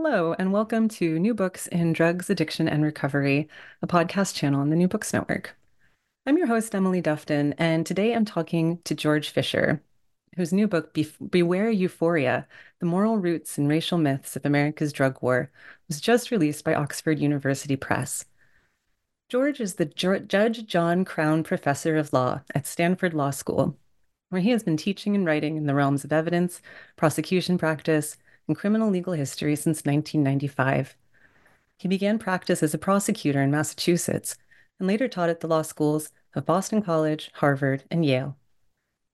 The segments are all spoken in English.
Hello, and welcome to New Books in Drugs, Addiction and Recovery, a podcast channel on the New Books Network. I'm your host, Emily Dufton, and today I'm talking to George Fisher, whose new book, Beware Euphoria, The Moral Roots and Racial Myths of America's Drug War, was just released by Oxford University Press. George is the Judge John Crown Professor of Law at Stanford Law School, where he has been teaching and writing in the realms of evidence, prosecution practice, and criminal legal history since 1995. He began practice as a prosecutor in Massachusetts and later taught at the law schools of Boston College, Harvard, and Yale.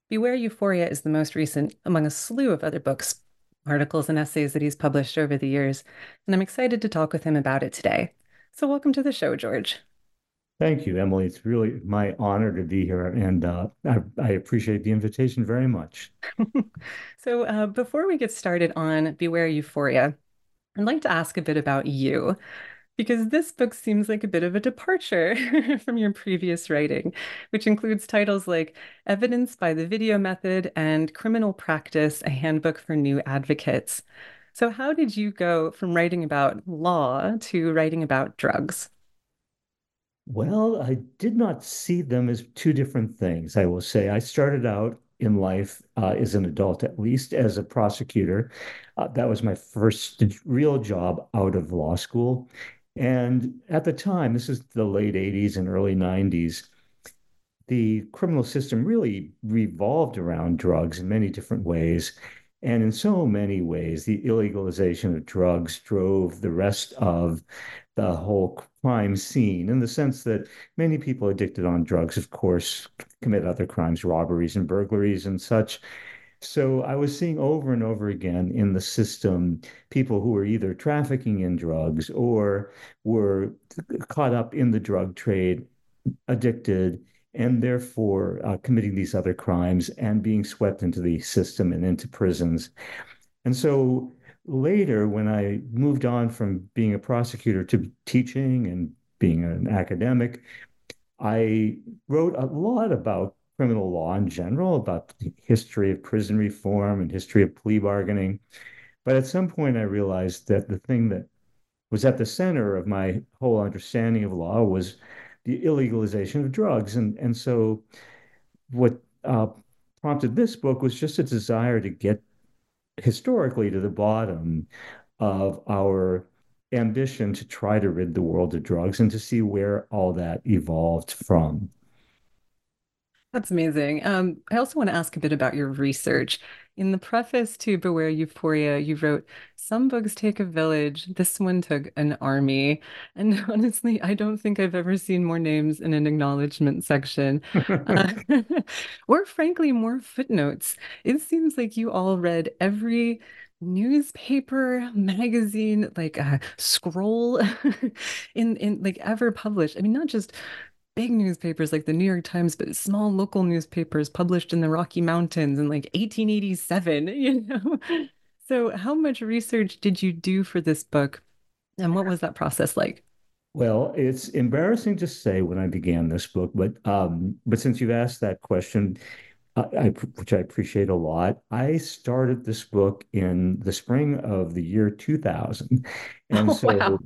Beware Euphoria is the most recent among a slew of other books, articles, and essays that he's published over the years, and I'm excited to talk with him about it today. So welcome to the show, George. Thank you, Emily. It's really my honor to be here, and I appreciate the invitation very much. So before we get started on Beware Euphoria, I'd like to ask a bit about you, because this book seems like a bit of a departure from your previous writing, which includes titles like Evidence by the Video Method and Criminal Practice, a Handbook for New Advocates. So how did you go from writing about law to writing about drugs? Well, I did not see them as two different things, I will say. I started out in life as an adult, at least as a prosecutor. That was my first real job out of law school. And at the time, this is the late 80s and early 90s, the criminal system really revolved around drugs in many different ways. And in so many ways, the illegalization of drugs drove the rest of the whole crime scene, in the sense that many people addicted on drugs, of course, commit other crimes, robberies and burglaries and such. So I was seeing over and over again in the system people who were either trafficking in drugs or were caught up in the drug trade, addicted, and therefore committing these other crimes and being swept into the system and into prisons. And so later, when I moved on from being a prosecutor to teaching and being an academic, I wrote a lot about criminal law in general, about the history of prison reform and history of plea bargaining. But at some point, I realized that the thing that was at the center of my whole understanding of law was the illegalization of drugs. And so what prompted this book was just a desire to get historically to the bottom of our ambition to try to rid the world of drugs and to see where all that evolved from. That's amazing. I also want to ask a bit about your research. In the preface to Beware Euphoria, you wrote, "Some books take a village. This one took an army." And honestly, I don't think I've ever seen more names in an acknowledgement section or frankly, more footnotes. It seems like you all read every newspaper, magazine, like a scroll in like ever published. I mean, not just big newspapers like the New York Times, but small local newspapers published in the Rocky Mountains in like 1887, you know? So how much research did you do for this book? And what was that process like? Well, it's embarrassing to say when I began this book, but since you've asked that question, which I appreciate a lot, I started this book in the spring of the year 2000. And so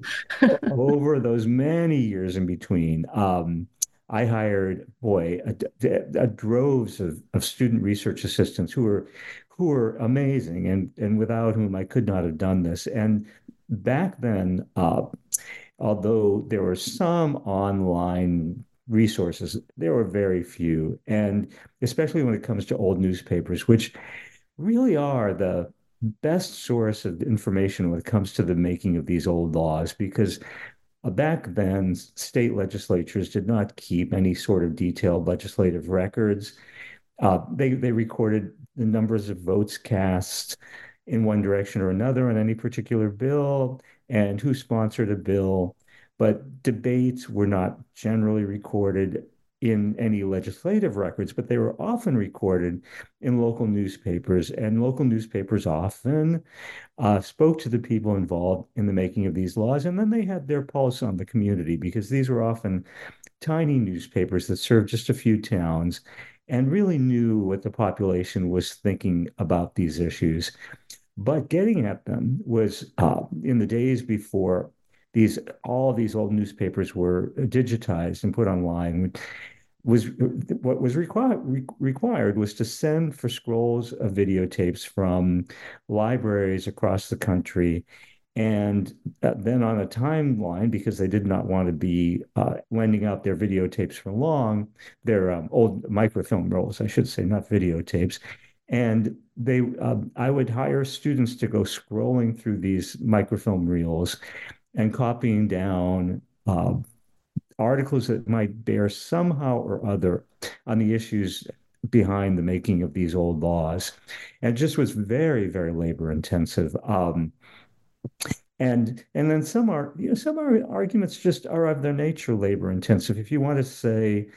over those many years in between, I hired, droves of student research assistants who were amazing and without whom I could not have done this. And back then, although there were some online resources, there were very few. And especially when it comes to old newspapers, which really are the best source of information when it comes to the making of these old laws, because back then, state legislatures did not keep any sort of detailed legislative records. They recorded the numbers of votes cast in one direction or another on any particular bill and who sponsored a bill. But debates were not generally recorded in any legislative records, but they were often recorded in local newspapers. And local newspapers often spoke to the people involved in the making of these laws. And then they had their pulse on the community, because these were often tiny newspapers that served just a few towns and really knew what the population was thinking about these issues. But getting at them was in the days before all these old newspapers were digitized and put online. What was required was to send for scrolls of videotapes from libraries across the country, and then on a timeline, because they did not want to be lending out their videotapes for long, their old microfilm rolls, I should say, not videotapes. And they, I would hire students to go scrolling through these microfilm reels and copying down articles that might bear somehow or other on the issues behind the making of these old laws. And it just was very, very labor intensive. And then some arguments just are of their nature labor intensive. If you want to say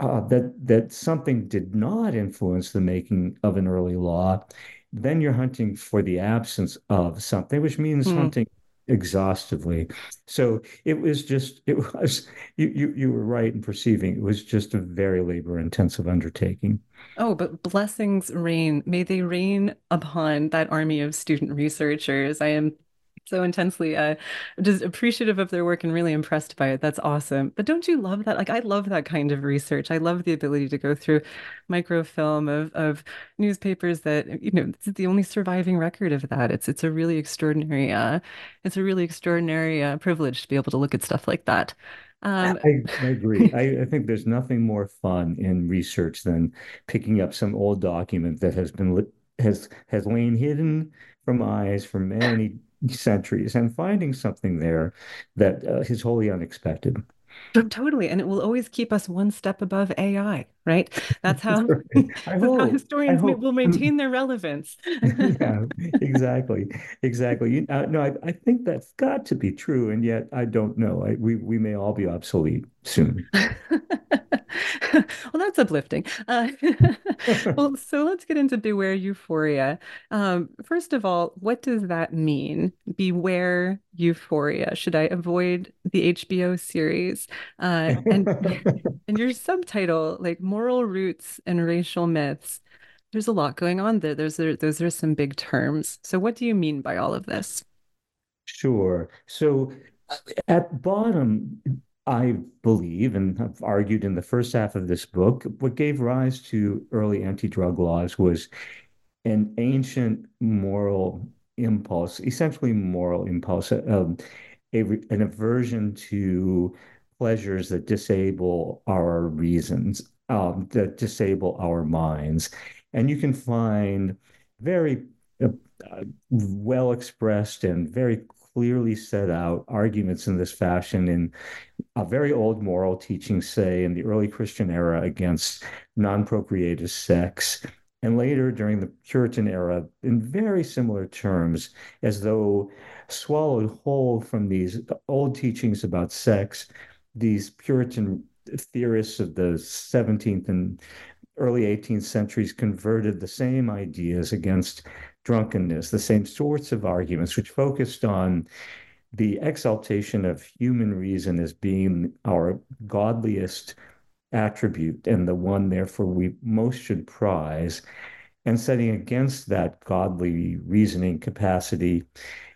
that something did not influence the making of an early law, then you're hunting for the absence of something, which means hunting exhaustively. So you were right in perceiving it was just a very labor intensive undertaking. Oh, but blessings rain. May they rain upon that army of student researchers. I am so intensely just appreciative of their work and really impressed by it. That's awesome. But don't you love that? Like, I love that kind of research. I love the ability to go through microfilm of newspapers that, you know, this is the only surviving record of that. It's a really extraordinary, privilege to be able to look at stuff like that. I agree. I think there's nothing more fun in research than picking up some old document that has lain hidden from eyes for many centuries and finding something there that is wholly unexpected. Totally. And it will always keep us one step above AI, right? That's how, that's how historians will maintain their relevance. Yeah, exactly. I think that's got to be true. And yet I don't know. We may all be obsolete soon. Well, that's uplifting. Well, so let's get into Beware Euphoria. First of all, what does that mean? Beware Euphoria. Should I avoid the HBO series? And your subtitle, like moral roots and racial myths, there's a lot going on there. Those are some big terms. So what do you mean by all of this? Sure. So at bottom, I believe, and I've argued in the first half of this book, what gave rise to early anti-drug laws was an ancient moral impulse, an aversion to pleasures that disable our reasons, that disable our minds. And you can find very well-expressed and very clearly set out arguments in this fashion in a very old moral teaching, say in the early Christian era against non-procreative sex, and later during the Puritan era in very similar terms, as though swallowed whole from these old teachings about sex, these Puritan theorists of the 17th and early 18th centuries converted the same ideas against drunkenness, the same sorts of arguments, which focused on the exaltation of human reason as being our godliest attribute and the one, therefore, we most should prize, and setting against that godly reasoning capacity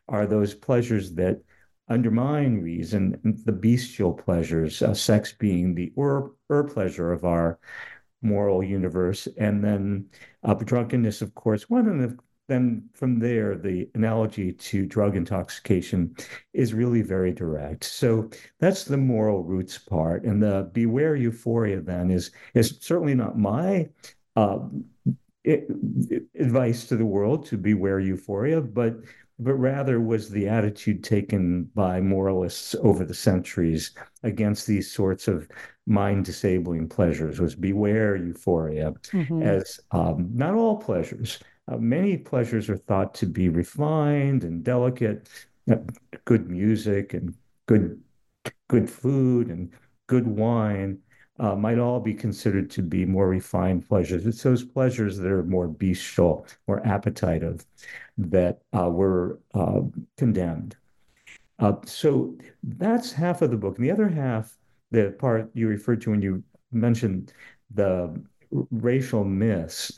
are those pleasures that undermine reason, the bestial pleasures, sex being the pleasure of our moral universe, and then drunkenness, of course, one of the then from there, the analogy to drug intoxication is really very direct. So that's the moral roots part. And the Beware Euphoria then is certainly not my advice to the world to beware euphoria, but rather was the attitude taken by moralists over the centuries against these sorts of mind-disabling pleasures, was beware euphoria, as not all pleasures. Many pleasures are thought to be refined and delicate, good music and good food and good wine might all be considered to be more refined pleasures. It's those pleasures that are more bestial, more appetitive, that were condemned. So that's half of the book. And the other half, the part you referred to when you mentioned the racial myths,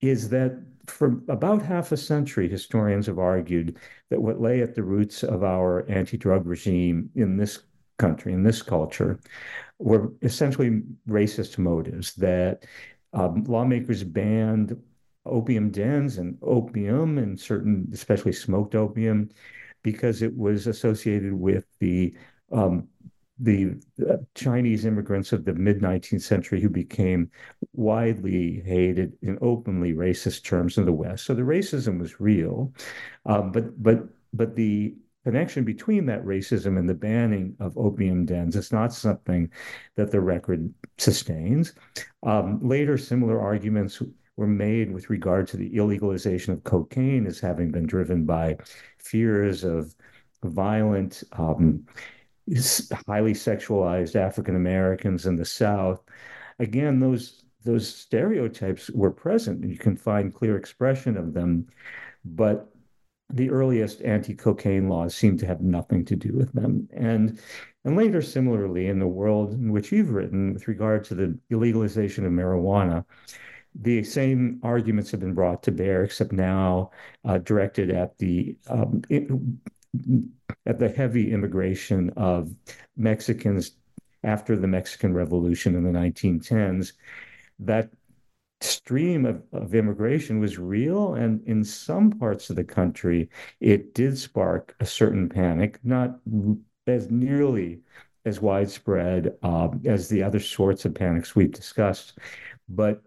is that for about half a century, historians have argued that what lay at the roots of our anti-drug regime in this country, in this culture, were essentially racist motives, that lawmakers banned opium dens and opium and certain, especially smoked opium, because it was associated with the Chinese immigrants of the mid-19th century who became widely hated in openly racist terms in the West. So the racism was real, but the connection between that racism and the banning of opium dens is not something that the record sustains. Later, similar arguments were made with regard to the illegalization of cocaine as having been driven by fears of violent highly sexualized African Americans in the South. Again, those stereotypes were present, and you can find clear expression of them, but the earliest anti-cocaine laws seem to have nothing to do with them. And later, similarly, in the world in which you've written with regard to the illegalization of marijuana, the same arguments have been brought to bear, except now directed at the heavy immigration of Mexicans after the Mexican Revolution in the 1910s. That stream of immigration was real, and in some parts of the country, it did spark a certain panic, not as nearly as widespread as the other sorts of panics we've discussed, but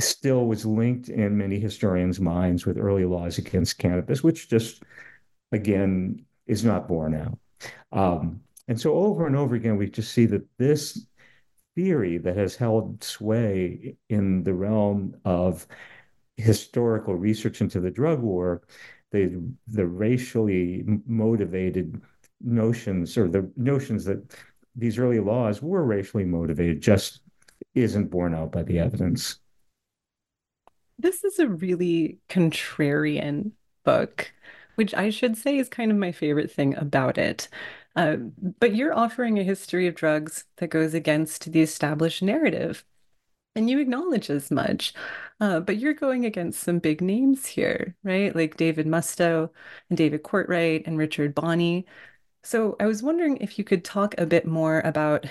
still was linked in many historians' minds with early laws against cannabis, which just, again, is not borne out. And so over and over again, we just see that this theory that has held sway in the realm of historical research into the drug war, the racially motivated notions, or the notions that these early laws were racially motivated, just isn't borne out by the evidence. This is a really contrarian book, which I should say is kind of my favorite thing about it. But you're offering a history of drugs that goes against the established narrative, and you acknowledge as much. But you're going against some big names here, right? Like David Musto and David Courtwright and Richard Bonney. So I was wondering if you could talk a bit more about,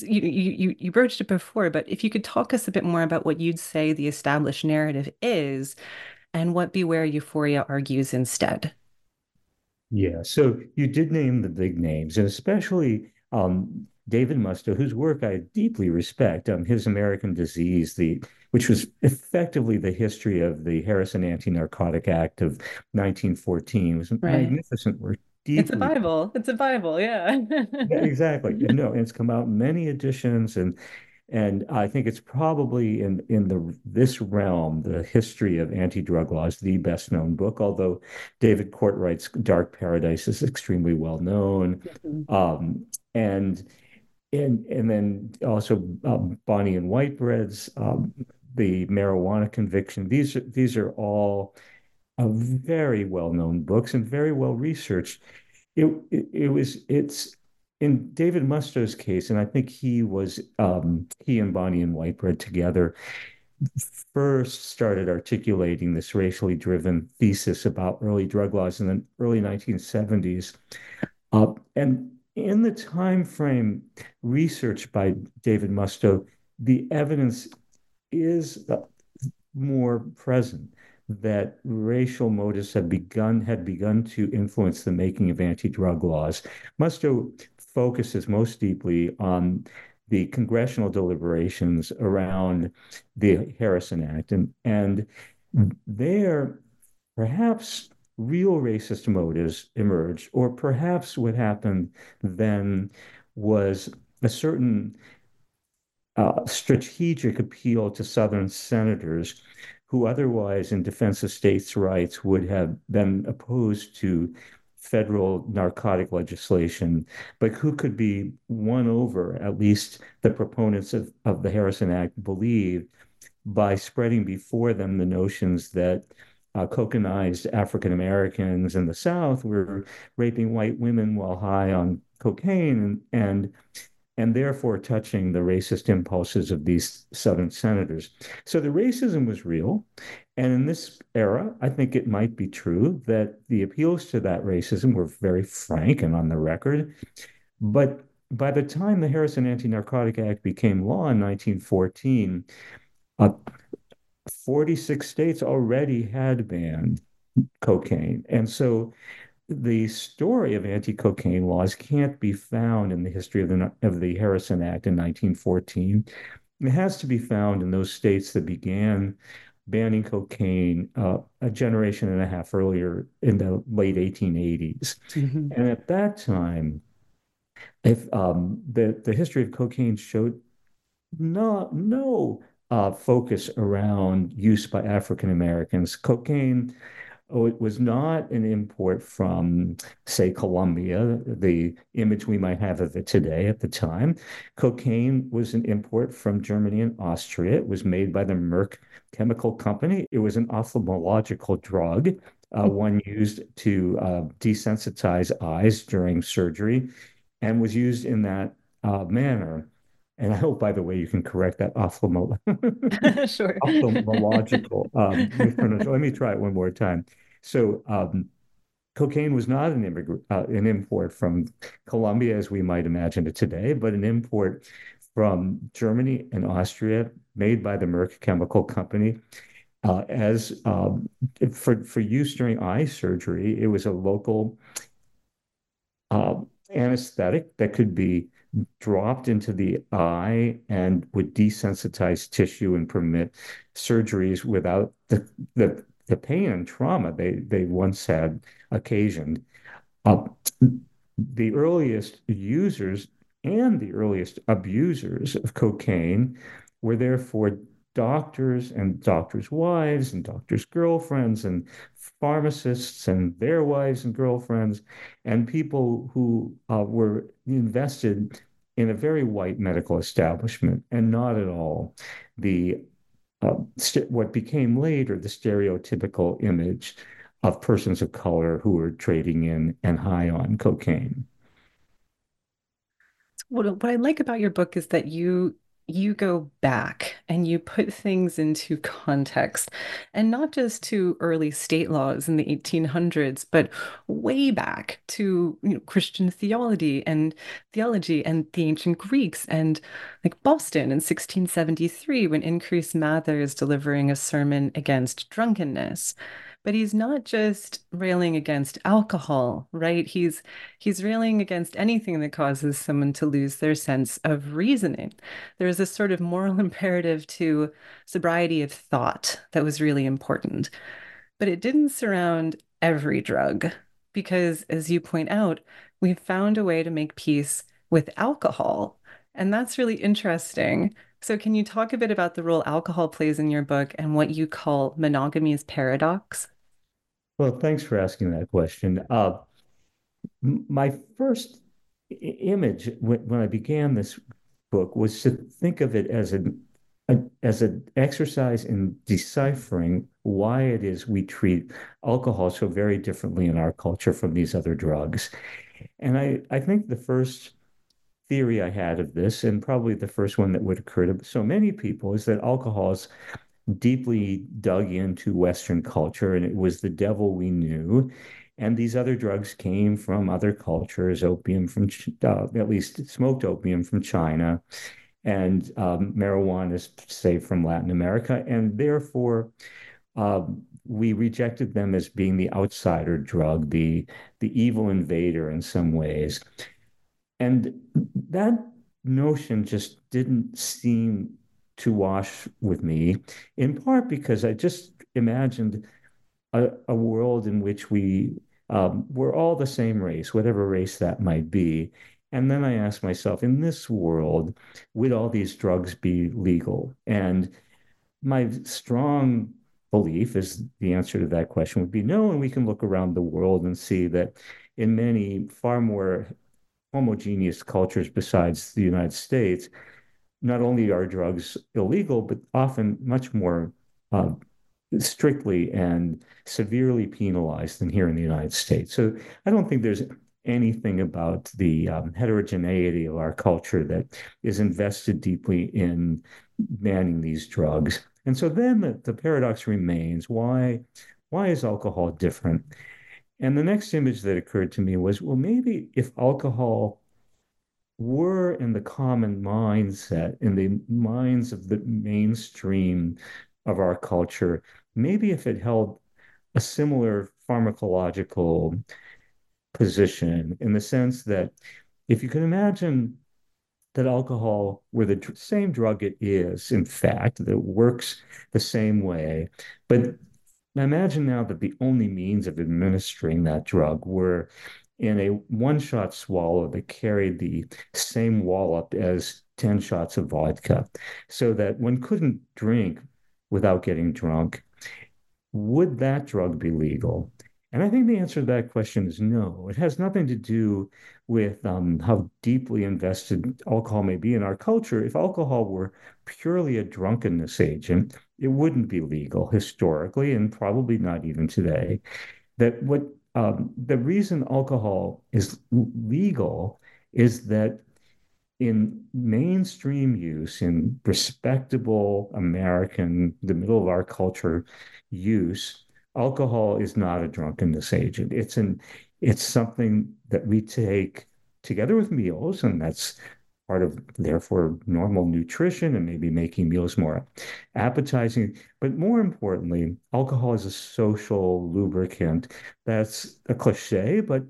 you broached it before, but if you could talk us a bit more about what you'd say the established narrative is and what Beware Euphoria argues instead. Yeah, so you did name the big names, and especially David Musto, whose work I deeply respect, his American Disease, which was effectively the history of the Harrison Anti-Narcotic Act of 1914. It was a magnificent work. Deeply. It's a Bible, yeah. Yeah, exactly. No, and it's come out in many editions, and I think it's probably in this realm, the history of anti-drug laws, the best known book, although David Courtwright's Dark Paradise is extremely well known. Mm-hmm. And then also Bonney and Whitebread's the Marijuana Conviction. These are all very well-known books and very well-researched. It's in David Musto's case, and I think he and Bonnie and Whitebread together first started articulating this racially driven thesis about early drug laws in the early 1970s. And in the time frame researched by David Musto, the evidence is more present that racial motives had begun to influence the making of anti-drug laws. Musto focuses most deeply on the congressional deliberations around the Harrison Act. And there, perhaps real racist motives emerged, or perhaps what happened then was a certain strategic appeal to Southern senators who otherwise, in defense of states' rights, would have been opposed to federal narcotic legislation, but who could be won over, at least the proponents of the Harrison Act believed, by spreading before them the notions that cocainized African Americans in the South were raping white women while high on cocaine and therefore touching the racist impulses of these Southern senators. So the racism was real. And in this era, I think it might be true that the appeals to that racism were very frank and on the record. But by the time the Harrison Anti-Narcotic Act became law in 1914, 46 states already had banned cocaine. And so the story of anti-cocaine laws can't be found in the history of the Harrison Act in 1914. It has to be found in those states that began banning cocaine a generation and a half earlier in the late 1880s. Mm-hmm. And at that time, if the history of cocaine showed no focus around use by African Americans. Cocaine it was not an import from, say, Colombia, the image we might have of it today at the time. Cocaine was an import from Germany and Austria. It was made by the Merck Chemical Company. It was an ophthalmological drug, one used to desensitize eyes during surgery, and was used in that manner. And I hope, by the way, you can correct that ophthalmological. Let me try it one more time. So cocaine was not an import from Colombia, as we might imagine it today, but an import from Germany and Austria made by the Merck Chemical Company. For use during eye surgery, it was a local anesthetic that could be dropped into the eye and would desensitize tissue and permit surgeries without the pain and trauma they once had occasioned. The earliest users and the earliest abusers of cocaine were therefore doctors and doctors' wives and doctors' girlfriends and pharmacists and their wives and girlfriends and people who were invested in a very white medical establishment and not at all what became later the stereotypical image of persons of color who were trading in and high on cocaine. What I like about your book is that you go back and you put things into context, and not just to early state laws in the 1800s, but way back to Christian theology and the ancient Greeks, and like Boston in 1673 when Increase Mather is delivering a sermon against drunkenness. But he's not just railing against alcohol, right? He's railing against anything that causes someone to lose their sense of reasoning. There is this sort of moral imperative to sobriety of thought that was really important. But it didn't surround every drug because, as you point out, we've found a way to make peace with alcohol. And that's really interesting. So can you talk a bit about the role alcohol plays in your book and what you call monogamy's paradox? Well, thanks for asking that question. My first image when I began this book was to think of it as a as an exercise in deciphering why it is we treat alcohol so very differently in our culture from these other drugs. And I think the first theory I had of this, and probably the first one that would occur to so many people, is that alcohol is deeply dug into Western culture, and it was the devil we knew. And these other drugs came from other cultures, opium from, at least smoked opium from China, and marijuana is, say, from Latin America. And therefore, we rejected them as being the outsider drug, the evil invader in some ways. And that notion just didn't seem to wash with me, in part because I just imagined a world in which we were all the same race, whatever race that might be. And then I asked myself, in this world, would all these drugs be legal? And my strong belief is the answer to that question would be no. And we can look around the world and see that in many far more homogeneous cultures besides the United States, not only are drugs illegal, but often much more strictly and severely penalized than here in the United States. So I don't think there's anything about the heterogeneity of our culture that is invested deeply in banning these drugs. And so then the paradox remains, why is alcohol different? And the next image that occurred to me was, well, maybe if alcohol were in the common mindset, in the minds of the mainstream of our culture, maybe if it held a similar pharmacological position, in the sense that if you can imagine that alcohol were the same drug it is, in fact, that works the same way. But imagine now that the only means of administering that drug were in a one-shot swallow that carried the same wallop as 10 shots of vodka, so that one couldn't drink without getting drunk. Would that drug be legal? And I think the answer to that question is no. It has nothing to do with how deeply invested alcohol may be in our culture. If alcohol were purely a drunkenness agent, it wouldn't be legal historically, and probably not even today. That what the reason alcohol is legal is that in mainstream use, in respectable American, the middle of our culture use, alcohol is not a drunkenness agent. It's something that we take together with meals, and that's part of, therefore, normal nutrition and maybe making meals more appetizing. But more importantly, alcohol is a social lubricant. That's a cliche, but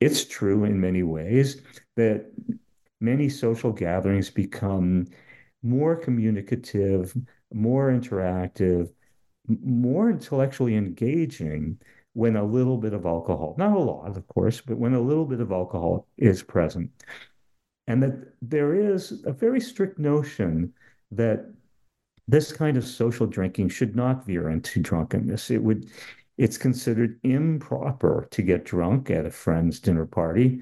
it's true in many ways, that many social gatherings become more communicative, more interactive, more intellectually engaging when a little bit of alcohol, not a lot, of course, but when a little bit of alcohol is present. And that there is a very strict notion that this kind of social drinking should not veer into drunkenness. It's considered improper to get drunk at a friend's dinner party,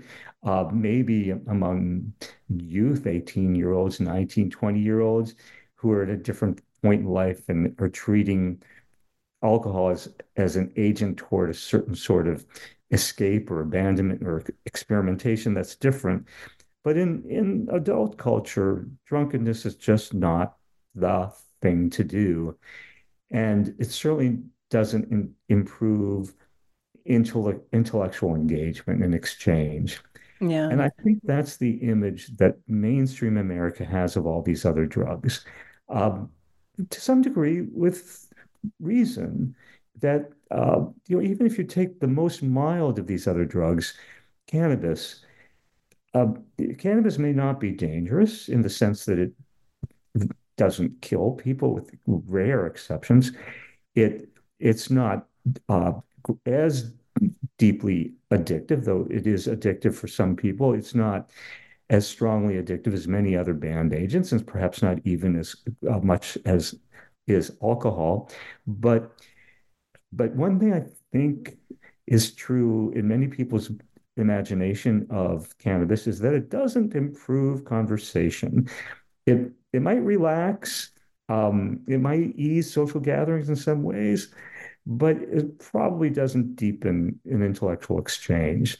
maybe among youth, 18-year-olds, 19, 20-year-olds, who are at a different point in life and are treating alcohol as an agent toward a certain sort of escape or abandonment or experimentation that's different. But in adult culture, drunkenness is just not the thing to do. And it certainly doesn't improve intellectual engagement and exchange. Yeah. And I think that's the image that mainstream America has of all these other drugs. To some degree, with reason, that even if you take the most mild of these other drugs, cannabis may not be dangerous in the sense that it doesn't kill people, with rare exceptions. It's not as deeply addictive, though it is addictive for some people. It's not as strongly addictive as many other banned agents, and perhaps not even as much as is alcohol. But one thing I think is true in many people's imagination of cannabis is that it doesn't improve conversation. It might relax, It might ease social gatherings in some ways, but it probably doesn't deepen an intellectual exchange.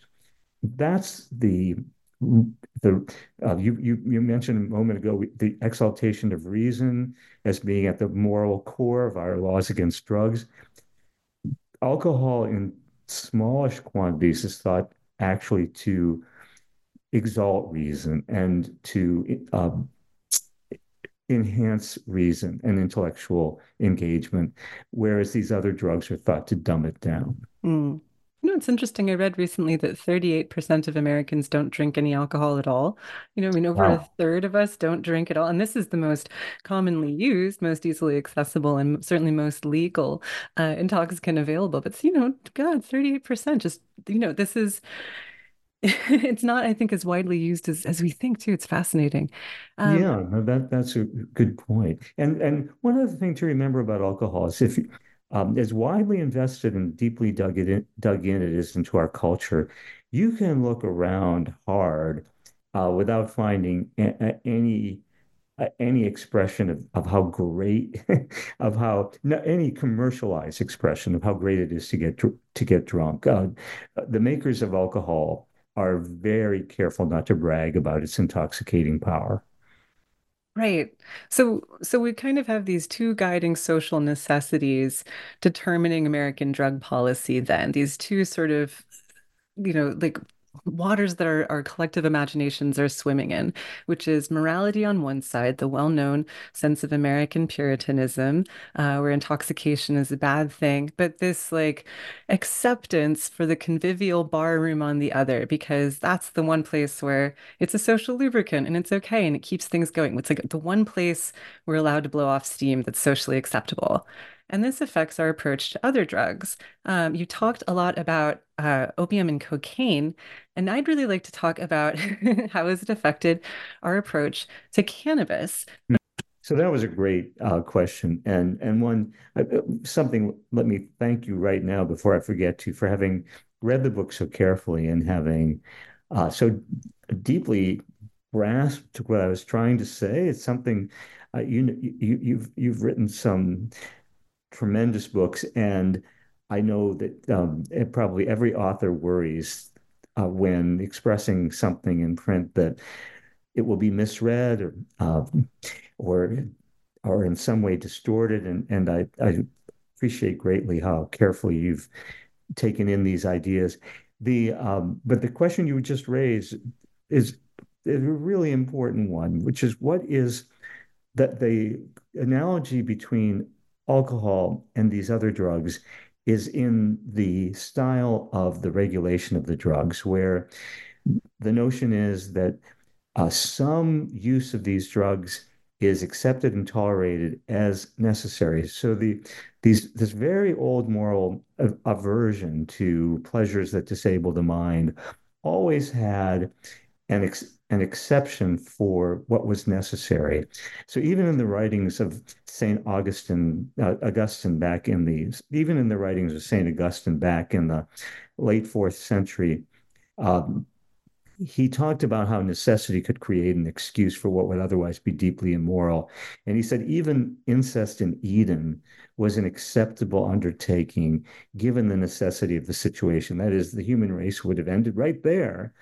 That's you mentioned a moment ago the exaltation of reason as being at the moral core of our laws against drugs. Alcohol in smallish quantities is thought actually to exalt reason and to enhance reason and intellectual engagement, whereas these other drugs are thought to dumb it down. Mm. You know, it's interesting. I read recently that 38% of Americans don't drink any alcohol at all. You know, I mean, over a third of us don't drink at all. And this is the most commonly used, most easily accessible, and certainly most legal intoxicant available. But, you know, God, 38%, just, you know, this is, it's not, I think, as widely used as we think, too. It's fascinating. That's a good point. And one other thing to remember about alcohol is if you, as widely invested and deeply dug in it is into our culture, you can look around hard without finding any expression of how great, of how any commercialized expression of how great it is to get drunk. The makers of alcohol are very careful not to brag about its intoxicating power. Right. So we kind of have these two guiding social necessities determining American drug policy then, these two sort of, you know, like waters that our collective imaginations are swimming in, which is morality on one side, the well-known sense of American Puritanism, where intoxication is a bad thing, but this like acceptance for the convivial bar room on the other, because that's the one place where it's a social lubricant and it's okay and it keeps things going. It's like the one place we're allowed to blow off steam that's socially acceptable. And this affects our approach to other drugs. You talked a lot about opium and cocaine, and I'd really like to talk about how has it affected our approach to cannabis. So that was a great question, and one something. Let me thank you right now before I forget to for having read the book so carefully and having so deeply grasped what I was trying to say. It's something you've written some tremendous books, and I know that probably every author worries when expressing something in print that it will be misread or in some way distorted, and I appreciate greatly how carefully you've taken in these ideas. But the question you just raised is a really important one, which is what is that the analogy between alcohol and these other drugs is in the style of the regulation of the drugs, where the notion is that some use of these drugs is accepted and tolerated as necessary. So this very old moral aversion to pleasures that disable the mind always had an exception for what was necessary. So even in the writings of Saint Augustine back in the late 4th century, he talked about how necessity could create an excuse for what would otherwise be deeply immoral. And he said even incest in Eden was an acceptable undertaking given the necessity of the situation. That is, the human race would have ended right there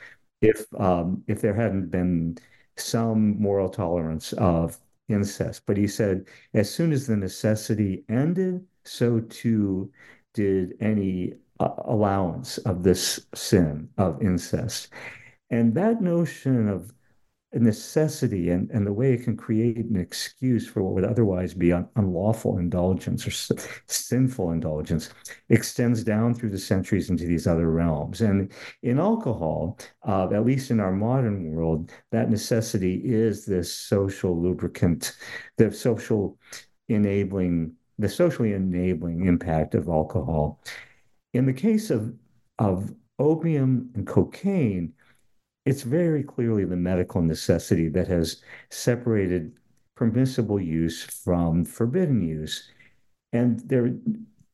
if there hadn't been some moral tolerance of incest. But he said, as soon as the necessity ended, so too did any allowance of this sin of incest. And that notion of necessity and the way it can create an excuse for what would otherwise be unlawful indulgence or sinful indulgence extends down through the centuries into these other realms. And in alcohol, at least in our modern world, that necessity is this social lubricant, the socially enabling impact of alcohol. In the case of opium and cocaine, it's very clearly the medical necessity that has separated permissible use from forbidden use. And there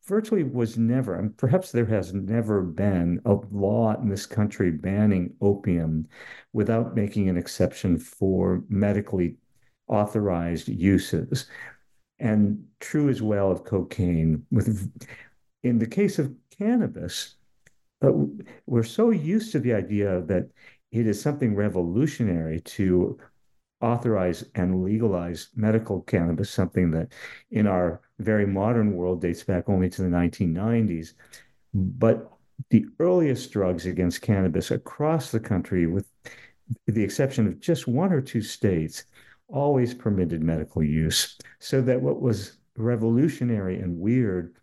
virtually was never, and perhaps there has never been, a law in this country banning opium without making an exception for medically authorized uses. and true as well of cocaine. In the case of cannabis, we're so used to the idea that it is something revolutionary to authorize and legalize medical cannabis, something that in our very modern world dates back only to the 1990s. But the earliest drugs against cannabis across the country, with the exception of just one or two states, always permitted medical use, so that what was revolutionary and weird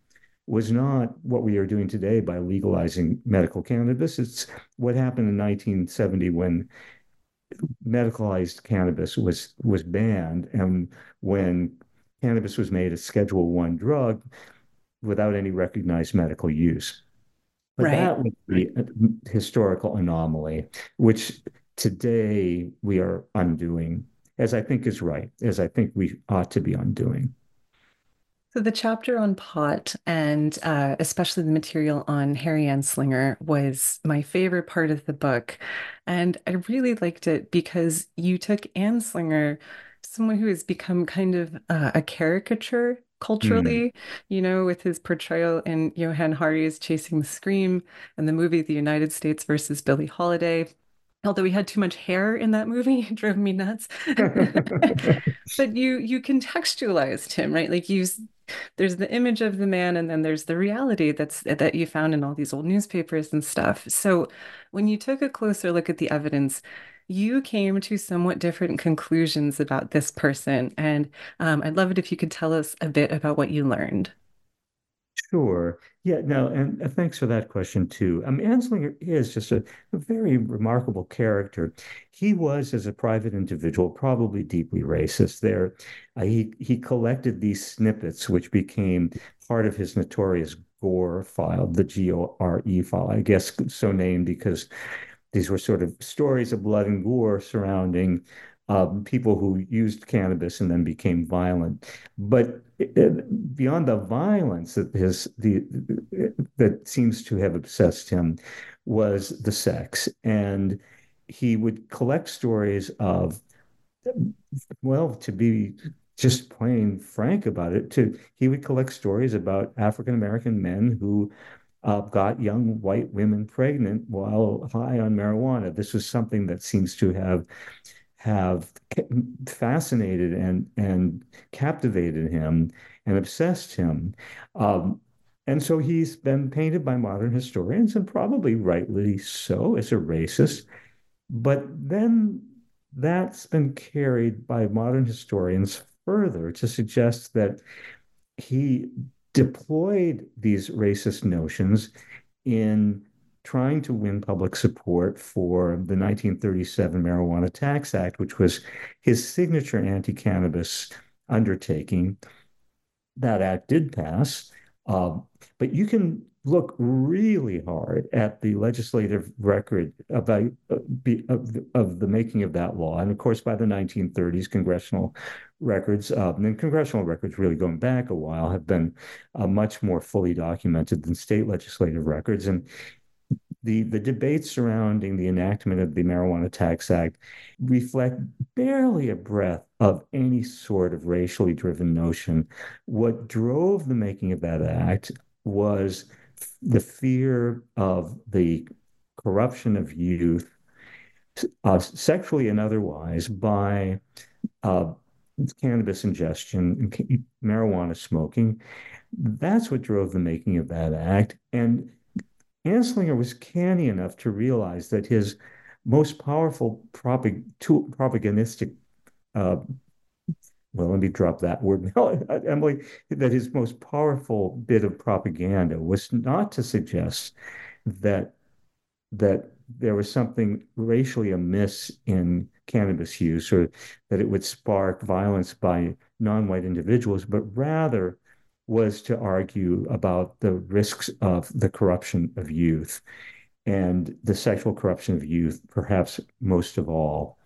was not what we are doing today by legalizing medical cannabis. It's what happened in 1970 when medicalized cannabis was banned, and when cannabis was made a Schedule I drug without any recognized medical use. But that would be a historical anomaly, which today we are undoing, as I think is right, as I think we ought to be undoing. So the chapter on pot, and especially the material on Harry Anslinger, was my favorite part of the book. And I really liked it because you took Anslinger, someone who has become kind of a caricature culturally, you know, with his portrayal in Johan Hari's Chasing the Scream and the movie The United States versus Billie Holiday. Although he had too much hair in that movie, it drove me nuts. But you contextualized him, right? Like there's the image of the man, and then there's the reality that you found in all these old newspapers and stuff. So when you took a closer look at the evidence, you came to somewhat different conclusions about this person. And I'd love it if you could tell us a bit about what you learned. Sure. Yeah, no, and thanks for that question, too. Anslinger is just a very remarkable character. He was, as a private individual, probably deeply racist. He collected these snippets, which became part of his notorious Gore file, the G-O-R-E file, I guess so named because these were sort of stories of blood and gore surrounding people who used cannabis and then became violent. But beyond the violence that seems to have obsessed him was the sex. And he would collect stories of, well, to be just plain frank about it, he would collect stories about African-American men who got young white women pregnant while high on marijuana. This was something that seems to have fascinated and captivated him and obsessed him. And so he's been painted by modern historians, and probably rightly so, as a racist. But then that's been carried by modern historians further to suggest that he deployed these racist notions in trying to win public support for the 1937 Marijuana Tax Act, which was his signature anti-cannabis undertaking. That act did pass, but you can look really hard at the legislative record of the making of that law. And of course, by the 1930s, congressional records, and congressional records really going back a while, have been much more fully documented than state legislative records. And the debates surrounding the enactment of the Marijuana Tax Act reflect barely a breath of any sort of racially driven notion. What drove the making of that act was the fear of the corruption of youth, sexually and otherwise, by cannabis ingestion and marijuana smoking. That's what drove the making of that act. And Anslinger was canny enough to realize that his most powerful propagandistic, well, let me drop that word now, Emily, that his most powerful bit of propaganda was not to suggest that there was something racially amiss in cannabis use, or that it would spark violence by non-white individuals, but rather was to argue about the risks of the corruption of youth, and the sexual corruption of youth, perhaps most of all.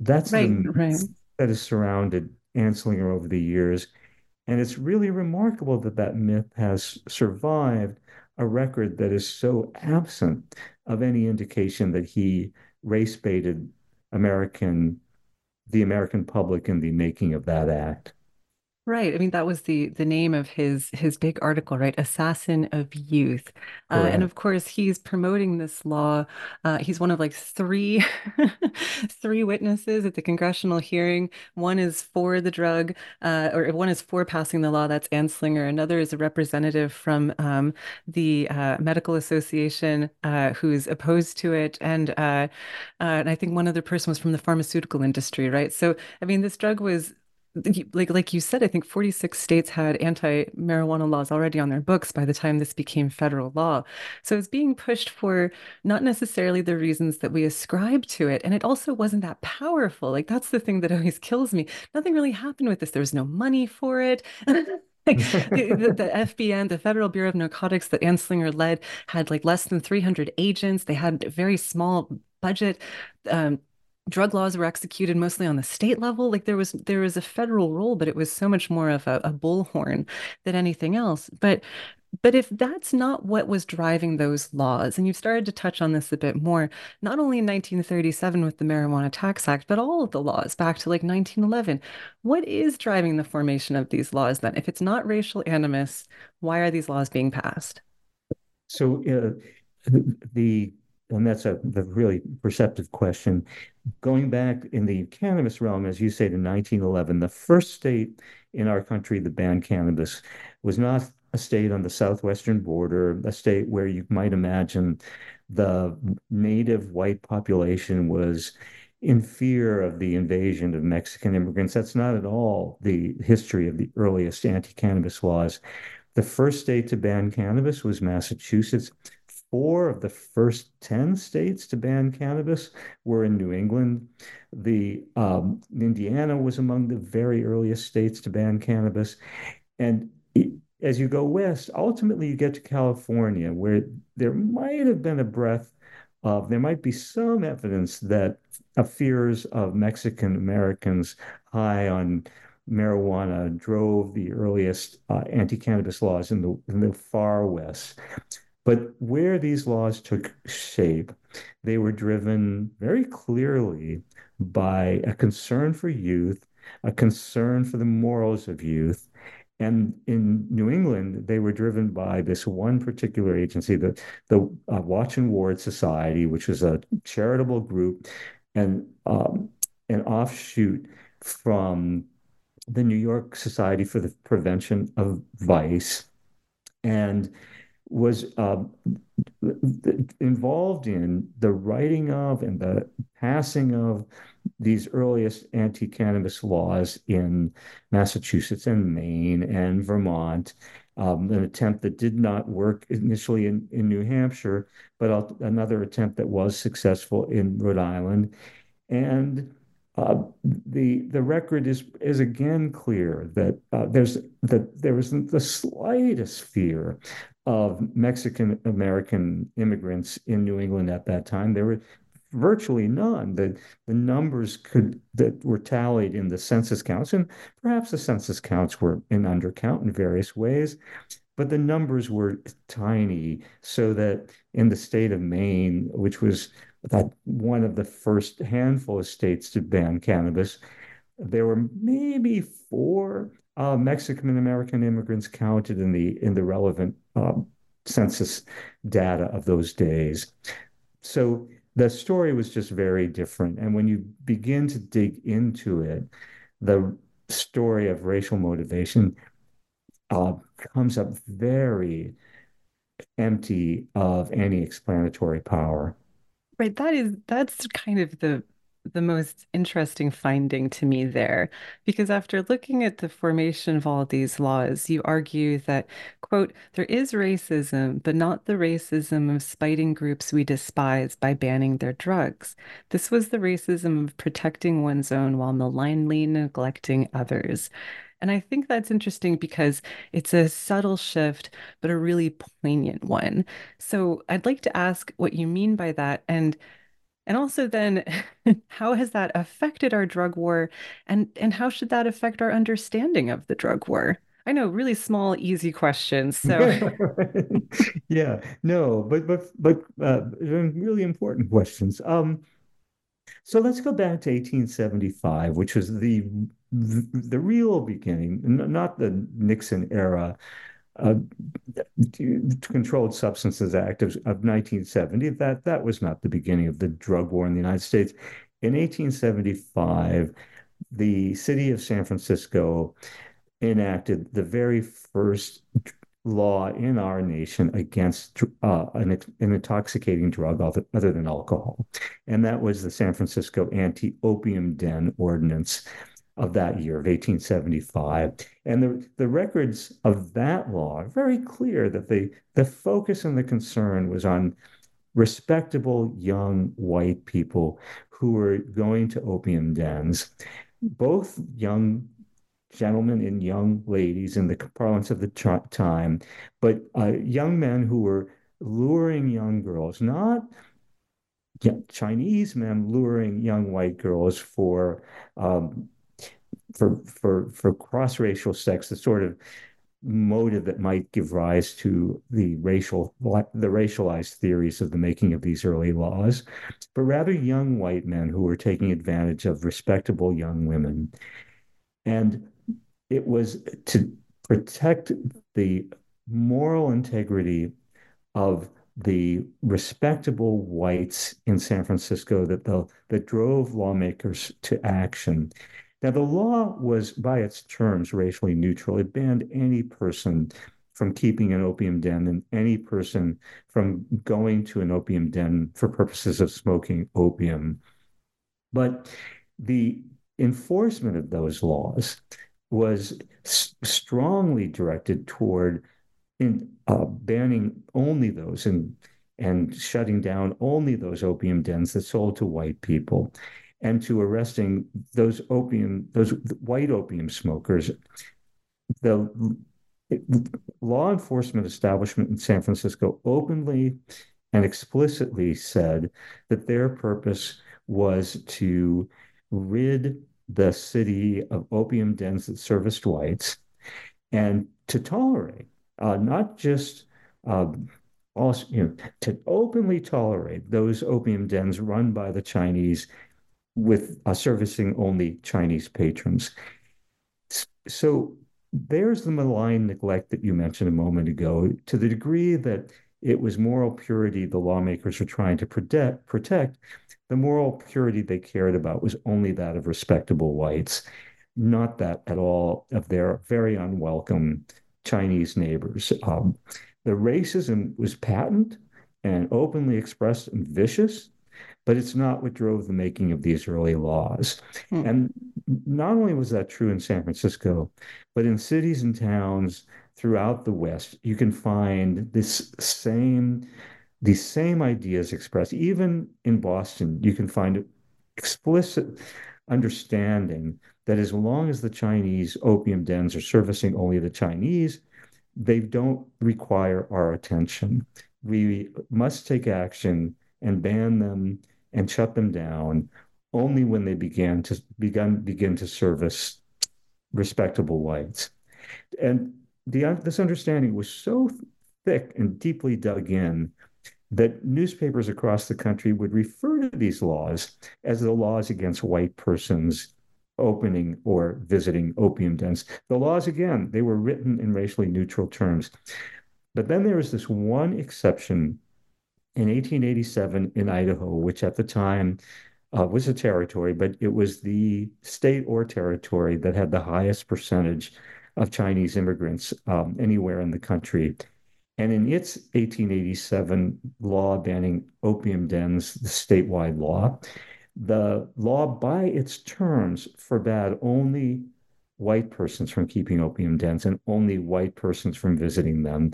That's that has surrounded Anslinger over the years. And it's really remarkable that myth has survived a record that is so absent of any indication that he race-baited the American public in the making of that act. Right. I mean, that was the name of his big article, right? Assassin of Youth. And of course, he's promoting this law. He's one of like three witnesses at the congressional hearing. One is for the drug, or one is for passing the law. That's Anslinger. Another is a representative from the medical association who's opposed to it. And I think one other person was from the pharmaceutical industry, right? So, I mean, this drug was, like you said, I think 46 states had anti-marijuana laws already on their books by the time this became federal law. So it's being pushed for not necessarily the reasons that we ascribe to it. And it also wasn't that powerful. Like, that's the thing that always kills me. Nothing really happened with this. There was no money for it. the FBN, the Federal Bureau of Narcotics that Anslinger led, had like less than 300 agents. They had a very small budget. Drug laws were executed mostly on the state level. Like, there was a federal role, but it was so much more of a bullhorn than anything else. But if that's not what was driving those laws, and you've started to touch on this a bit more, not only in 1937 with the Marijuana Tax Act, but all of the laws back to like 1911, what is driving the formation of these laws then? If it's not racial animus, why are these laws being passed? So and that's a really perceptive question. Going back in the cannabis realm, as you say, to 1911, the first state in our country that banned cannabis was not a state on the southwestern border, a state where you might imagine the native white population was in fear of the invasion of Mexican immigrants. That's not at all the history of the earliest anti-cannabis laws. The first state to ban cannabis was Massachusetts. 4 of the first 10 states to ban cannabis were in New England. The Indiana was among the very earliest states to ban cannabis. And as you go west, ultimately you get to California, where there might have been a breath of, there might be some evidence that fears of Mexican Americans high on marijuana drove the earliest anti-cannabis laws in the far west. But where these laws took shape, they were driven very clearly by a concern for youth, a concern for the morals of youth. And in New England, they were driven by this one particular agency, the Watch and Ward Society, which was a charitable group and an offshoot from the New York Society for the Prevention of Vice, and was involved in the writing of and the passing of these earliest anti-cannabis laws in Massachusetts and Maine and Vermont, an attempt that did not work initially in New Hampshire, but another attempt that was successful in Rhode Island. And the record is again clear that there wasn't the slightest fear of Mexican American immigrants in New England at that time. There were virtually none. The numbers that were tallied in the census counts, and perhaps the census counts were in undercount in various ways, but the numbers were tiny, so that in the state of Maine, which was one of the first handful of states to ban cannabis, there were maybe 4 Mexican American immigrants counted in the relevant census data of those days. So the story was just very different. And when you begin to dig into it, the story of racial motivation comes up very empty of any explanatory power. Right. That's kind of the most interesting finding to me there, because after looking at the formation of all these laws, you argue that, quote, there is racism, but not the racism of spiting groups we despise by banning their drugs. This was the racism of protecting one's own while malignly neglecting others. And I think that's interesting because it's a subtle shift, but a really poignant one. So I'd like to ask what you mean by that. And also then, how has that affected our drug war, and how should that affect our understanding of the drug war? I know, really small, easy questions. So, but really important questions. So let's go back to 1875, which was the real beginning, not the Nixon era, Controlled Substances Act of 1970. That was not the beginning of the drug war in the United States. In 1875, the city of San Francisco enacted the very first law in our nation against an intoxicating drug other than alcohol. And that was the San Francisco Anti-Opium Den Ordinance of that year, of 1875. And the records of that law are very clear that the focus and the concern was on respectable young white people who were going to opium dens, both young gentlemen and young ladies in the parlance of the time, but young men who were luring young girls, not Chinese men luring young white girls for cross-racial sex, the sort of motive that might give rise to the racialized theories of the making of these early laws, but rather young white men who were taking advantage of respectable young women. And it was to protect the moral integrity of the respectable whites in San Francisco that drove lawmakers to action. Now, the law was, by its terms, racially neutral. It banned any person from keeping an opium den and any person from going to an opium den for purposes of smoking opium. But the enforcement of those laws was strongly directed toward banning only those and shutting down only those opium dens that sold to white people, and to arresting those white opium smokers. The law enforcement establishment in San Francisco openly and explicitly said that their purpose was to rid the city of opium dens that serviced whites, and to tolerate, not just also, to openly tolerate those opium dens run by the Chinese with servicing only Chinese patrons. So there's the malign neglect that you mentioned a moment ago. To the degree that it was moral purity the lawmakers were trying to protect, the moral purity they cared about was only that of respectable whites, not that at all of their very unwelcome Chinese neighbors. The racism was patent and openly expressed and vicious, but it's not what drove the making of these early laws. Mm. And not only was that true in San Francisco, but in cities and towns throughout the West, you can find these same ideas expressed. Even in Boston, you can find explicit understanding that as long as the Chinese opium dens are servicing only the Chinese, they don't require our attention. We must take action and ban them and shut them down only when they begin to service respectable whites. And this understanding was so thick and deeply dug in that newspapers across the country would refer to these laws as the laws against white persons opening or visiting opium dens. The laws, again, they were written in racially neutral terms. But then there was this one exception in 1887 in Idaho, which at the time was a territory, but it was the state or territory that had the highest percentage of Chinese immigrants anywhere in the country. And in its 1887 law banning opium dens, the statewide law, the law by its terms forbade only white persons from keeping opium dens and only white persons from visiting them.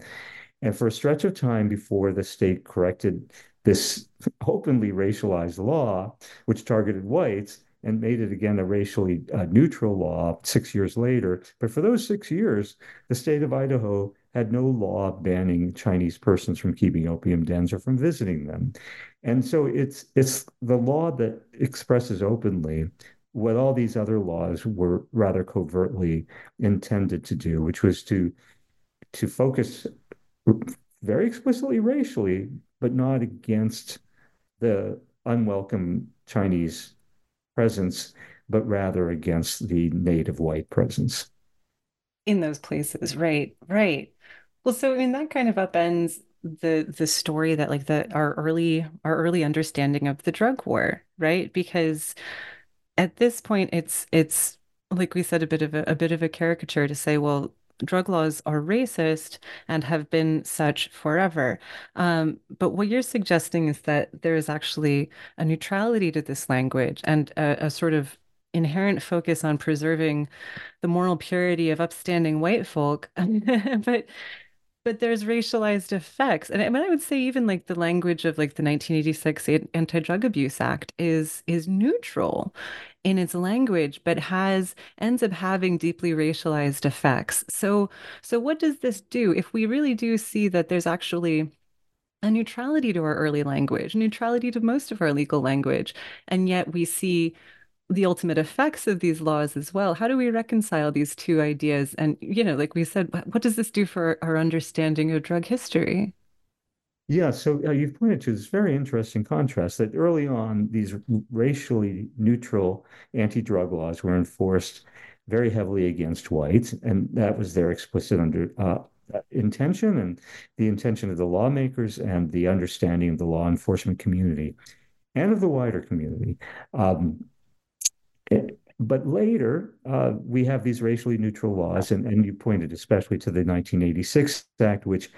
And for a stretch of time before the state corrected this openly racialized law, which targeted whites, and made it again a racially neutral law 6 years later. But for those 6 years, the state of Idaho had no law banning Chinese persons from keeping opium dens or from visiting them. And so it's the law that expresses openly what all these other laws were rather covertly intended to do, which was to focus very explicitly racially, but not against the unwelcome Chinese presence, but rather against the native white presence. In those places, right, right. Well, so I mean, that kind of upends the story that like our early understanding of the drug war, right? Because at this point, it's like we said, a bit of a caricature to say, well, drug laws are racist and have been such forever. But what you're suggesting is that there is actually a neutrality to this language and a sort of inherent focus on preserving the moral purity of upstanding white folk, but there's racialized effects. And I mean, I would say even like the language of like the 1986 Anti-Drug Abuse Act is neutral in its language, but ends up having deeply racialized effects. So what does this do if we really do see that there's actually a neutrality to our early language, neutrality to most of our legal language, and yet we see the ultimate effects of these laws as well? How do we reconcile these two ideas? And, you know, like we said, what does this do for our understanding of drug history? Yeah, so you've pointed to this very interesting contrast that early on, these racially neutral anti-drug laws were enforced very heavily against whites, and that was their explicit intention and the intention of the lawmakers and the understanding of the law enforcement community and of the wider community. But later, we have these racially neutral laws, and you pointed especially to the 1986 Act, which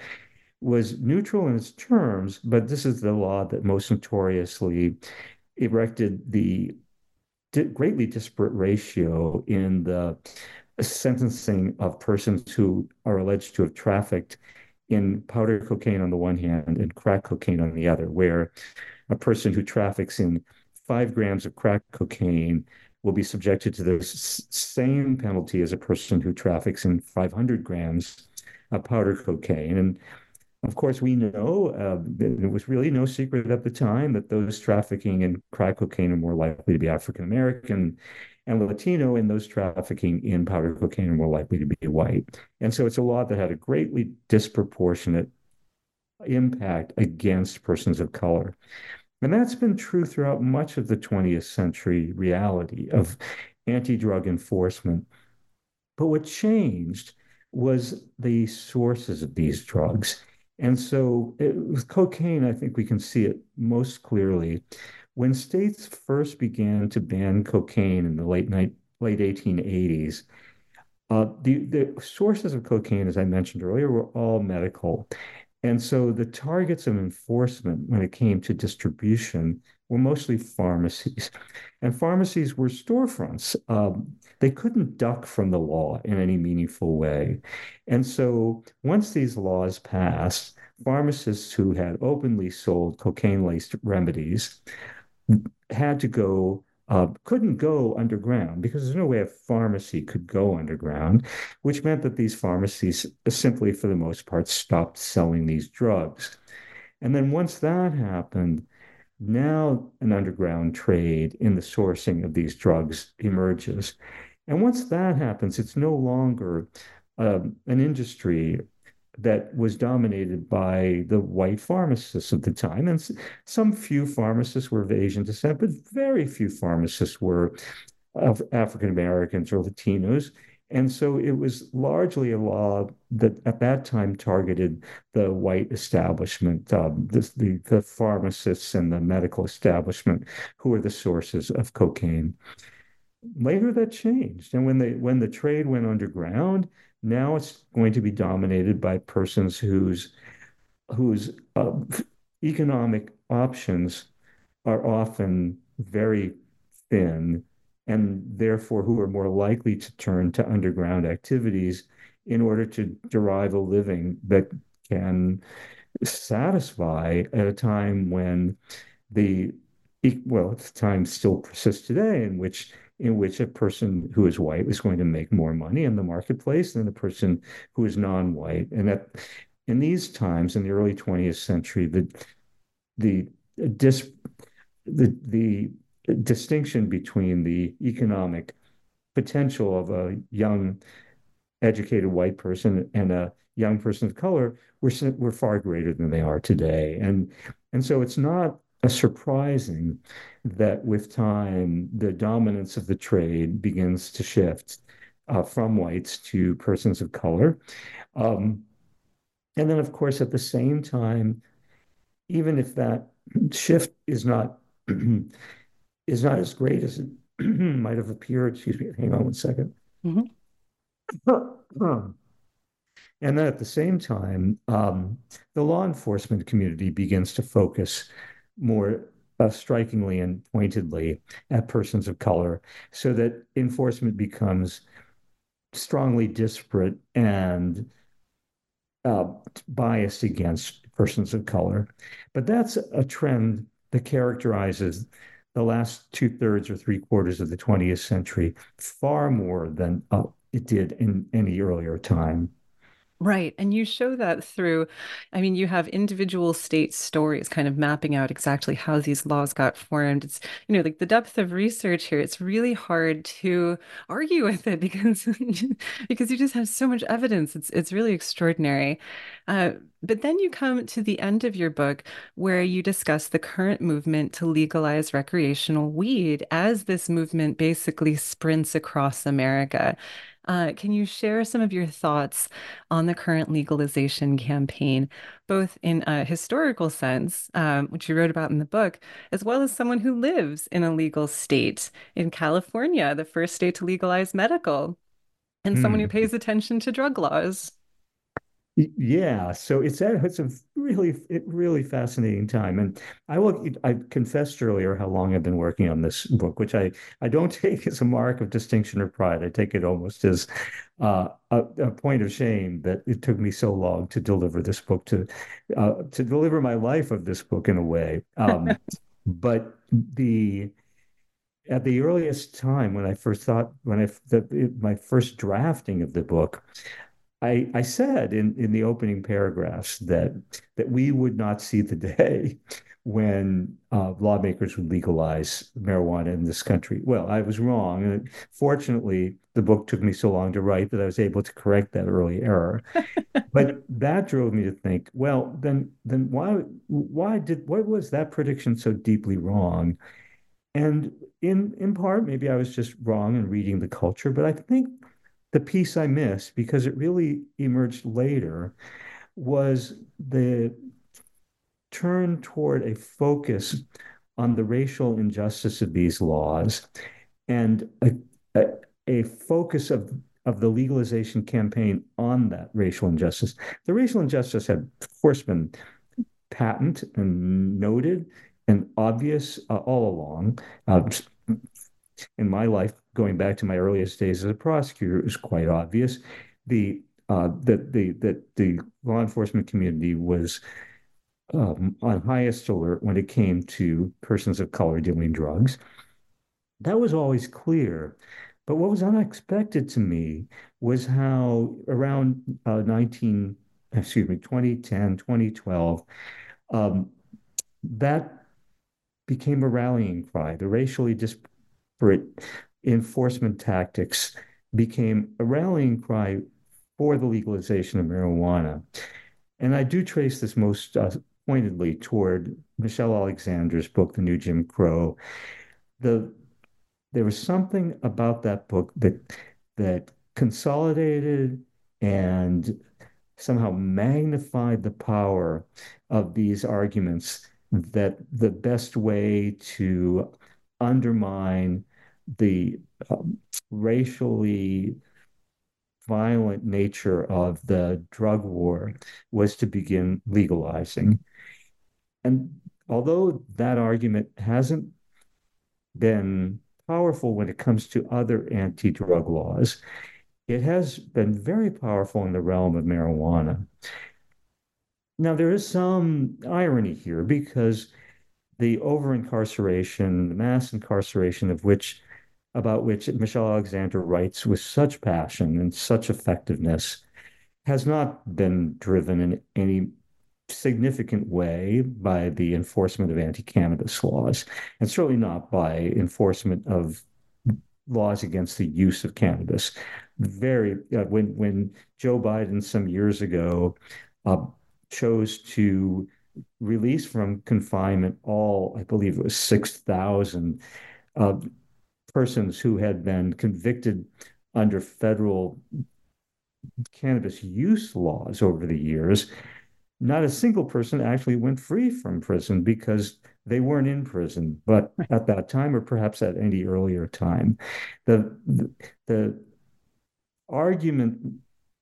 was neutral in its terms, but this is the law that most notoriously erected the greatly disparate ratio in the sentencing of persons who are alleged to have trafficked in powder cocaine on the one hand and crack cocaine on the other, where a person who traffics in 5 grams of crack cocaine will be subjected to the same penalty as a person who traffics in 500 grams of powder cocaine. And of course, we know it was really no secret at the time that those trafficking in crack cocaine are more likely to be African-American and Latino, and those trafficking in powder cocaine are more likely to be white. And so it's a law that had a greatly disproportionate impact against persons of color. And that's been true throughout much of the 20th century reality of anti-drug enforcement. But what changed was the sources of these drugs. And so with cocaine, I think we can see it most clearly. When states first began to ban cocaine in the late 1880s, the sources of cocaine, as I mentioned earlier, were all medical. And so the targets of enforcement when it came to distribution were mostly pharmacies. And pharmacies were storefronts. They couldn't duck from the law in any meaningful way. And so once these laws passed, pharmacists who had openly sold cocaine-laced remedies had to go couldn't go underground because there's no way a pharmacy could go underground, which meant that these pharmacies simply, for the most part, stopped selling these drugs. And then once that happened, now an underground trade in the sourcing of these drugs emerges. And once that happens, it's no longer an industry that was dominated by the white pharmacists of the time. And some few pharmacists were of Asian descent, but very few pharmacists were of African-Americans or Latinos. And so it was largely a law that at that time targeted the white establishment, the pharmacists and the medical establishment who were the sources of cocaine. Later that changed. And when the trade went underground, now it's going to be dominated by persons whose economic options are often very thin, and therefore who are more likely to turn to underground activities in order to derive a living that can satisfy at a time when the time still persists today in which a person who is white is going to make more money in the marketplace than the person who is non-white. And in these times, in the early 20th century, the distinction between the economic potential of a young, educated white person and a young person of color were far greater than they are today. And so it's not surprising that with time, the dominance of the trade begins to shift from whites to persons of color. And then, of course, at the same time, even if that shift is not as great as it might have appeared. Excuse me, hang on one second. Mm-hmm. And then at the same time, the law enforcement community begins to focus more strikingly and pointedly at persons of color, so that enforcement becomes strongly disparate and biased against persons of color. But that's a trend that characterizes the last two-thirds or three-quarters of the 20th century far more than it did in any earlier time. Right. And you show that through, I mean, you have individual state stories kind of mapping out exactly how these laws got formed. It's, you know, like the depth of research here, it's really hard to argue with it because you just have so much evidence. It's really extraordinary. But then you come to the end of your book where you discuss the current movement to legalize recreational weed as this movement basically sprints across America. Can you share some of your thoughts on the current legalization campaign, both in a historical sense, which you wrote about in the book, as well as someone who lives in a legal state in California, the first state to legalize medical, and someone who pays attention to drug laws? Yeah, so it's a really fascinating time, and I confessed earlier how long I've been working on this book, which I don't take as a mark of distinction or pride. I take it almost as a point of shame that it took me so long to deliver this book, to deliver my life of this book in a way. But at the earliest time when I first thought my first drafting of the book, I said in the opening paragraphs that we would not see the day when lawmakers would legalize marijuana in this country. Well, I was wrong. And fortunately, the book took me so long to write that I was able to correct that early error. But that drove me to think, well, then why was that prediction so deeply wrong? And in part, maybe I was just wrong in reading the culture, but I think the piece I missed, because it really emerged later, was the turn toward a focus on the racial injustice of these laws, and a focus of the legalization campaign on that racial injustice. The racial injustice had, of course, been patent and noted and obvious all along. In my life, going back to my earliest days as a prosecutor, it was quite obvious that the law enforcement community was on highest alert when it came to persons of color dealing drugs. That was always clear. But what was unexpected to me was how around 2010, 2012, that became a rallying cry. The racially enforcement tactics became a rallying cry for the legalization of marijuana. And I do trace this most pointedly toward Michelle Alexander's book, The New Jim Crow. There was something about that book that consolidated and somehow magnified the power of these arguments that the best way to undermine the racially violent nature of the drug war was to begin legalizing. And although that argument hasn't been powerful when it comes to other anti-drug laws, it has been very powerful in the realm of marijuana. Now, there is some irony here, because the over-incarceration, the mass incarceration about which Michelle Alexander writes with such passion and such effectiveness, has not been driven in any significant way by the enforcement of anti-cannabis laws, and certainly not by enforcement of laws against the use of cannabis. When Joe Biden some years ago chose to released from confinement all, I believe it was 6,000 persons who had been convicted under federal cannabis use laws over the years. Not a single person actually went free from prison because they weren't in prison, but at that time, or perhaps at any earlier time. The argument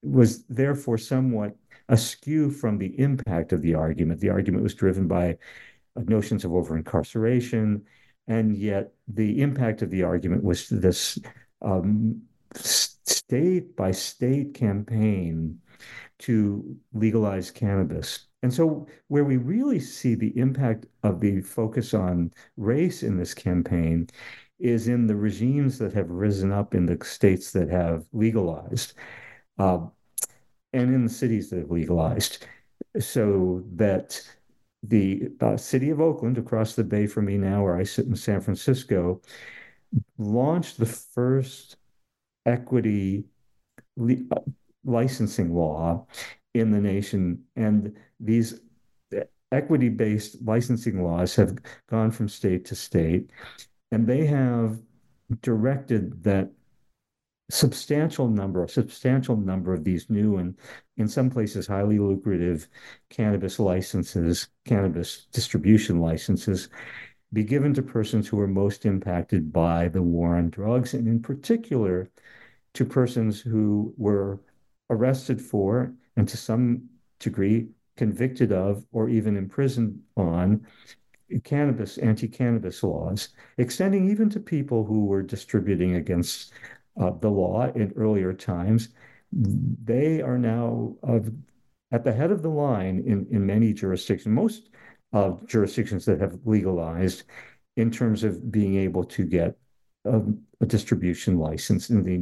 was therefore somewhat askew from the impact of the argument. The argument was driven by notions of over-incarceration, and yet the impact of the argument was this state-by-state campaign to legalize cannabis. And so where we really see the impact of the focus on race in this campaign is in the regimes that have risen up in the states that have legalized and in the cities that have legalized. So that the city of Oakland, across the bay from me now where I sit in San Francisco, launched the first equity licensing law in the nation. And these equity-based licensing laws have gone from state to state, and they have directed that substantial number of these new and in some places highly lucrative cannabis licenses, cannabis distribution licenses, be given to persons who are most impacted by the war on drugs, and in particular to persons who were arrested for, and to some degree convicted of, or even imprisoned on cannabis, anti-cannabis laws, extending even to people who were distributing against the law in earlier times. They are now at the head of the line in many jurisdictions, most jurisdictions that have legalized, in terms of being able to get a distribution license in the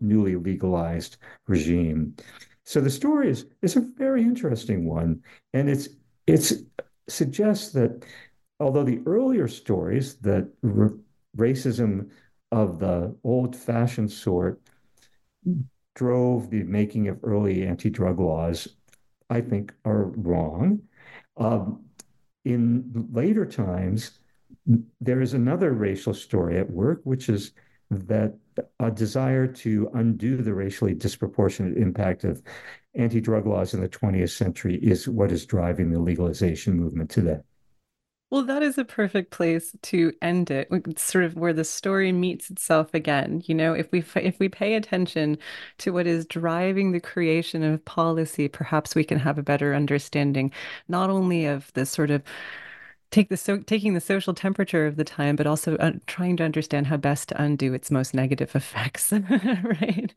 newly legalized regime. So the story is a very interesting one, and it suggests that although the earlier stories that racism of the old-fashioned sort drove the making of early anti-drug laws, I think, are wrong. In later times, there is another racial story at work, which is that a desire to undo the racially disproportionate impact of anti-drug laws in the 20th century is what is driving the legalization movement today. Well, that is a perfect place to end it. It's sort of where the story meets itself again. You know, if we pay attention to what is driving the creation of policy, perhaps we can have a better understanding, not only of the sort of taking the social temperature of the time, but also trying to understand how best to undo its most negative effects, right?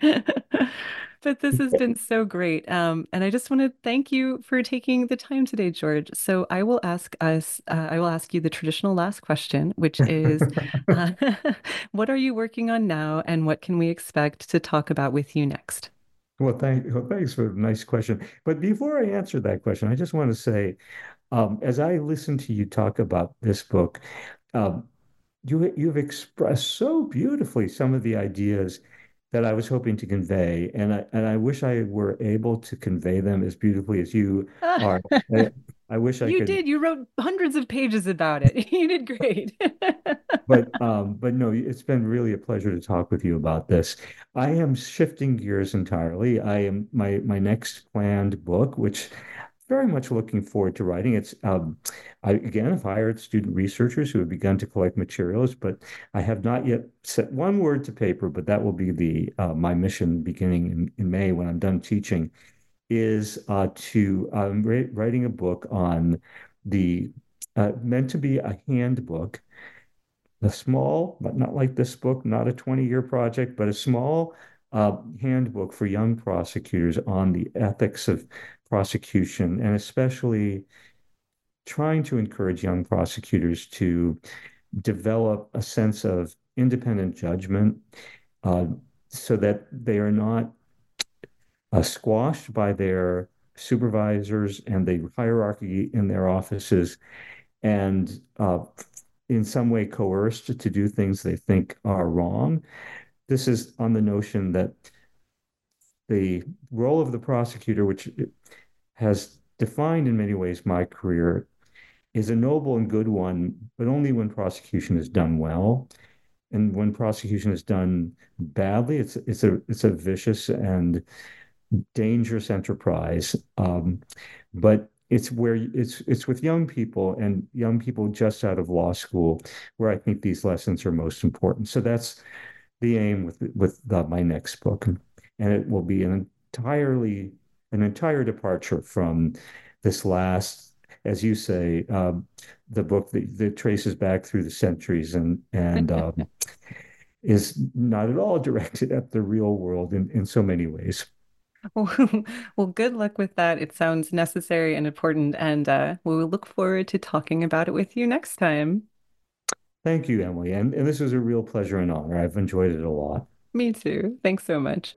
But this has been so great. And I just want to thank you for taking the time today, George. So I will ask you the traditional last question, which is, what are you working on now, and what can we expect to talk about with you next? Well, thanks for a nice question. But before I answer that question, I just want to say, as I listen to you talk about this book, you've expressed so beautifully some of the ideas that I was hoping to convey, and I wish I were able to convey them as beautifully as you are. I wish I could. You did. You wrote hundreds of pages about it. You did great. But no, it's been really a pleasure to talk with you about this. I am shifting gears entirely. I am my next planned book, which very much looking forward to writing. It's I again have hired student researchers who have begun to collect materials, but I have not yet set one word to paper. But that will be my mission beginning in May, when I'm done teaching, is writing a book on the meant to be a handbook, a small, but not like this book, not a 20-year project, but a small handbook for young prosecutors on the ethics of prosecution, and especially trying to encourage young prosecutors to develop a sense of independent judgment so that they are not squashed by their supervisors and the hierarchy in their offices, and in some way coerced to do things they think are wrong. This is on the notion that the role of the prosecutor, which has defined in many ways my career is a noble and good one, but only when prosecution is done well. And when prosecution is done badly, it's a vicious and dangerous enterprise. But it's where it's with young people and young people just out of law school where I think these lessons are most important. So that's the aim with my next book, and it will be an entire departure from this last, as you say, the book that traces back through the centuries and is not at all directed at the real world in so many ways. Well, good luck with that. It sounds necessary and important, and we'll look forward to talking about it with you next time. Thank you, Emily. And this was a real pleasure and honor. I've enjoyed it a lot. Me too. Thanks so much.